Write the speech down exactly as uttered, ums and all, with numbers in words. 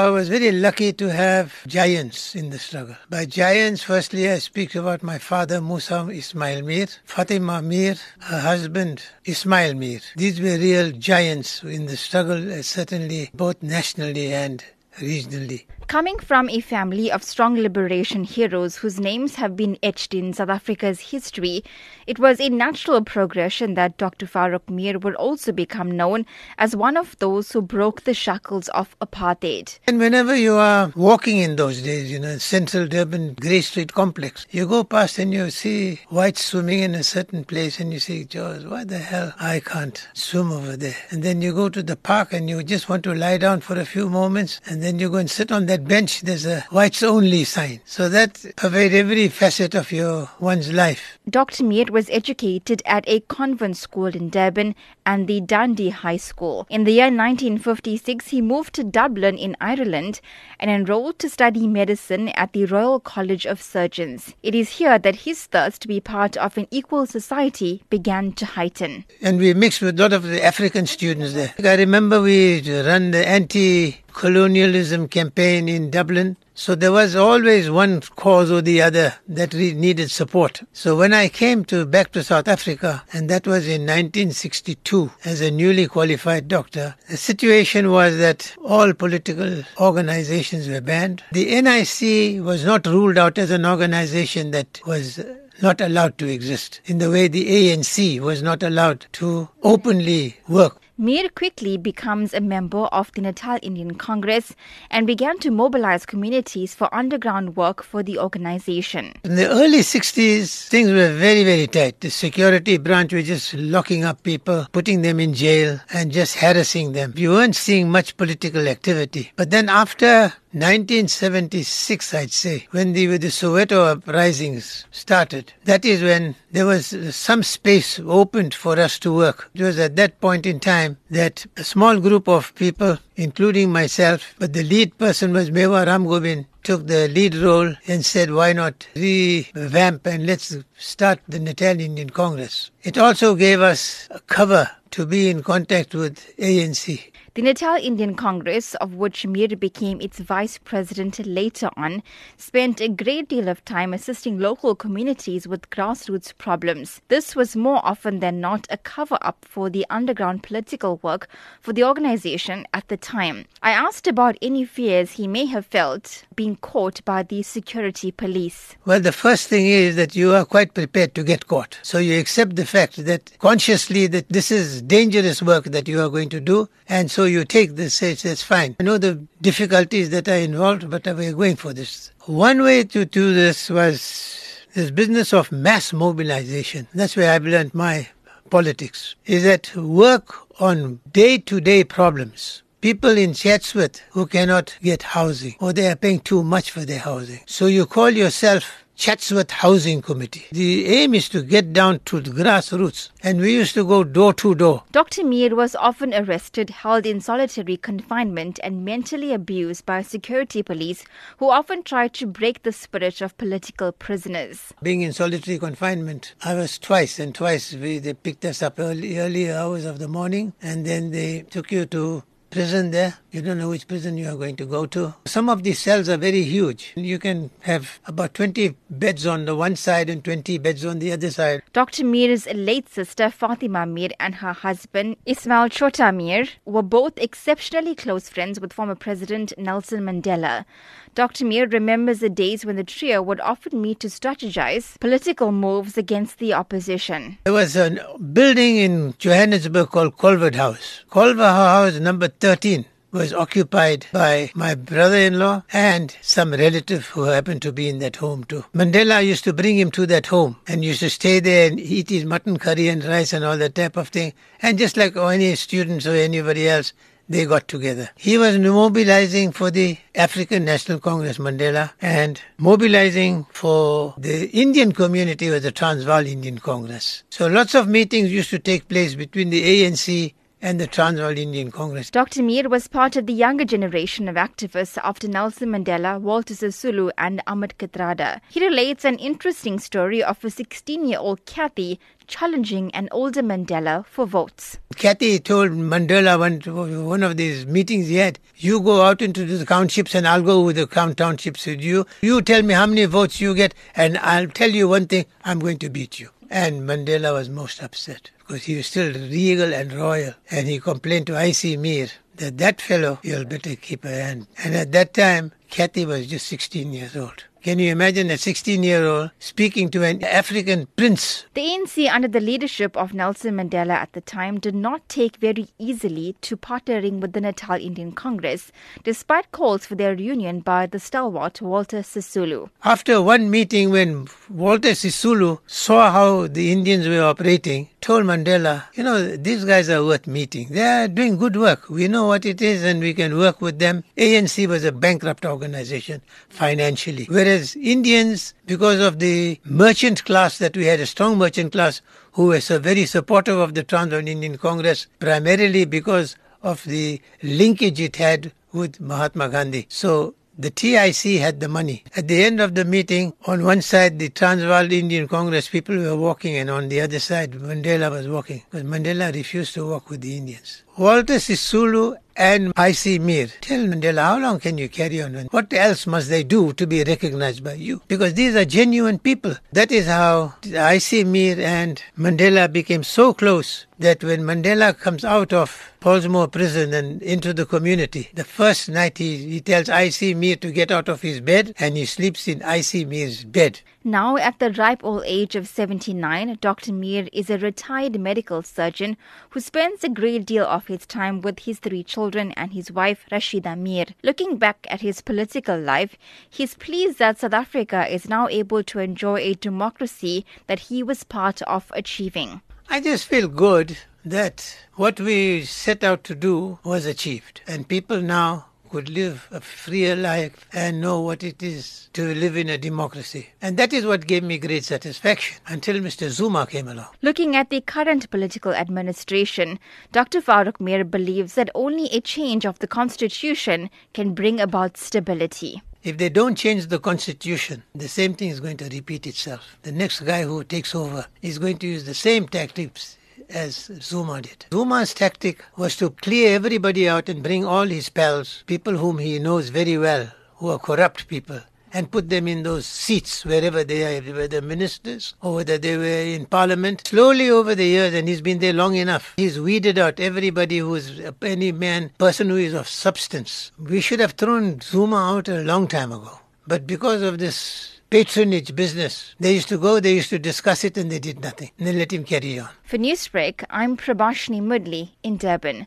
I was very lucky to have giants in the struggle. By giants, firstly, I speak about my father, Musa Ismail Meer, Fatima Meer, her husband, Ismail Meer. These were real giants in the struggle, certainly both nationally and regionally. Coming from a family of strong liberation heroes whose names have been etched in South Africa's history, it was a natural progression that Doctor Farouk Meer would also become known as one of those who broke the shackles of apartheid. And whenever you are walking in those days, you know, central Durban, Grey Street complex, you go past and you see whites swimming in a certain place and you say, George, why the hell I can't swim over there? And then you go to the park and you just want to lie down for a few moments and then you go and sit on that bench. There's a whites only sign. So that pervades every facet of your one's life. Doctor Meer was educated at a convent school in Durban and the Dundee High School. In the year nineteen fifty-six, he moved to Dublin in Ireland and enrolled to study medicine at the Royal College of Surgeons. It is here that his thirst to be part of an equal society began to heighten. And we mixed with a lot of the African students there. I remember we ran the anti colonialism campaign in Dublin. So there was always one cause or the other that needed support. So when I came to back to South Africa, and that was in nineteen sixty-two, as a newly qualified doctor, the situation was that all political organizations were banned. The N I C was not ruled out as an organization that was not allowed to exist, in the way the A N C was not allowed to openly work. Meer quickly becomes a member of the Natal Indian Congress and began to mobilize communities for underground work for the organization. In the early sixties, things were very, very tight. The security branch were just locking up people, putting them in jail and just harassing them. You weren't seeing much political activity. But then after nineteen seventy-six, I'd say, when the, the Soweto uprisings started, that is when there was some space opened for us to work. It was at that point in time that a small group of people, including myself, but the lead person was Mewa Ramgobin, took the lead role and said, why not revamp and let's start the Natal Indian Congress. It also gave us a cover to be in contact with A N C. The Natal Indian Congress, of which Meer became its vice president later on, spent a great deal of time assisting local communities with grassroots problems. This was more often than not a cover-up for the underground political work for the organization at the time. I asked about any fears he may have felt being caught by the security police. Well, the first thing is that you are quite prepared to get caught. So you accept the fact that consciously that this is dangerous work that you are going to do, and so So you take this, say it's fine. I know the difficulties that are involved, but we're going for this. One way to do this was this business of mass mobilization. That's where I've learned my politics, is that work on day-to-day problems. People in Chatsworth who cannot get housing, or they are paying too much for their housing. So you call yourself Chatsworth Housing Committee. The aim is to get down to the grassroots, and we used to go door to door. Doctor Meer was often arrested, held in solitary confinement and mentally abused by security police who often tried to break the spirit of political prisoners. Being in solitary confinement, I was twice and twice we, they picked us up early, early hours of the morning, and then they took you to prison there. You don't know which prison you are going to go to. Some of these cells are very huge. You can have about twenty beds on the one side and twenty beds on the other side. Doctor Meer's late sister Fatima Meer and her husband Ismail Chota Meer were both exceptionally close friends with former President Nelson Mandela. Doctor Meer remembers the days when the trio would often meet to strategize political moves against the opposition. There was a building in Johannesburg called Colvard House. Colvard House number thirteen was occupied by my brother-in-law and some relative who happened to be in that home too. Mandela used to bring him to that home and used to stay there and eat his mutton curry and rice and all that type of thing. And just like any students or anybody else, they got together. He was mobilizing for the African National Congress, Mandela, and mobilizing for the Indian community was the Transvaal Indian Congress. So lots of meetings used to take place between the A N C and the Transvaal Indian Congress. Doctor Meer was part of the younger generation of activists after Nelson Mandela, Walter Sisulu and Ahmed Kathrada. He relates an interesting story of a sixteen-year-old Kathy challenging an older Mandela for votes. Kathy told Mandela one, one of these meetings he had, you go out into the townships and I'll go with the townships with you. You tell me how many votes you get and I'll tell you one thing, I'm going to beat you. And Mandela was most upset because he was still regal and royal. And he complained to I C Meer that that fellow, you'll better keep a hand. And at that time, Kathy was just sixteen years old. Can you imagine a sixteen-year-old speaking to an African prince? The A N C, under the leadership of Nelson Mandela at the time, did not take very easily to partnering with the Natal Indian Congress, despite calls for their reunion by the stalwart Walter Sisulu. After one meeting when Walter Sisulu saw how the Indians were operating, told Mandela, you know, these guys are worth meeting. They are doing good work. We know what it is and we can work with them. A N C was a bankrupt organization financially, whereas Indians, because of the merchant class that we had, a strong merchant class who were so very supportive of the Transvaal Indian Congress, primarily because of the linkage it had with Mahatma Gandhi. So the T I C had the money. At the end of the meeting, on one side, the Transvaal Indian Congress people were walking, and on the other side, Mandela was walking, because Mandela refused to walk with the Indians. Walter Sisulu and I C Meer tell Mandela, how long can you carry on? What else must they do to be recognized by you? Because these are genuine people. That is how I C Meer and Mandela became so close that when Mandela comes out of Pollsmoor Prison and into the community, the first night he, he tells I C Meer to get out of his bed, and he sleeps in I C Meer's bed. Now, at the ripe old age of seventy-nine, Doctor Meer is a retired medical surgeon who spends a great deal of his time with his three children and his wife, Rashida Meer. Looking back at his political life, he's pleased that South Africa is now able to enjoy a democracy that he was part of achieving. I just feel good that what we set out to do was achieved, and people now could live a freer life and know what it is to live in a democracy. And that is what gave me great satisfaction until Mister Zuma came along. Looking at the current political administration, Doctor Farouk Meer believes that only a change of the constitution can bring about stability. If they don't change the constitution, the same thing is going to repeat itself. The next guy who takes over is going to use the same tactics as Zuma did. Zuma's tactic was to clear everybody out and bring all his pals, people whom he knows very well, who are corrupt people, and put them in those seats wherever they are, whether ministers or whether they were in parliament. Slowly over the years, and he's been there long enough, he's weeded out everybody who is any man, person who is of substance. We should have thrown Zuma out a long time ago. But because of this patronage business, they used to go, they used to discuss it, and they did nothing. And they let him carry on. For Newsbreak, I'm Prabashini Moodley in Durban.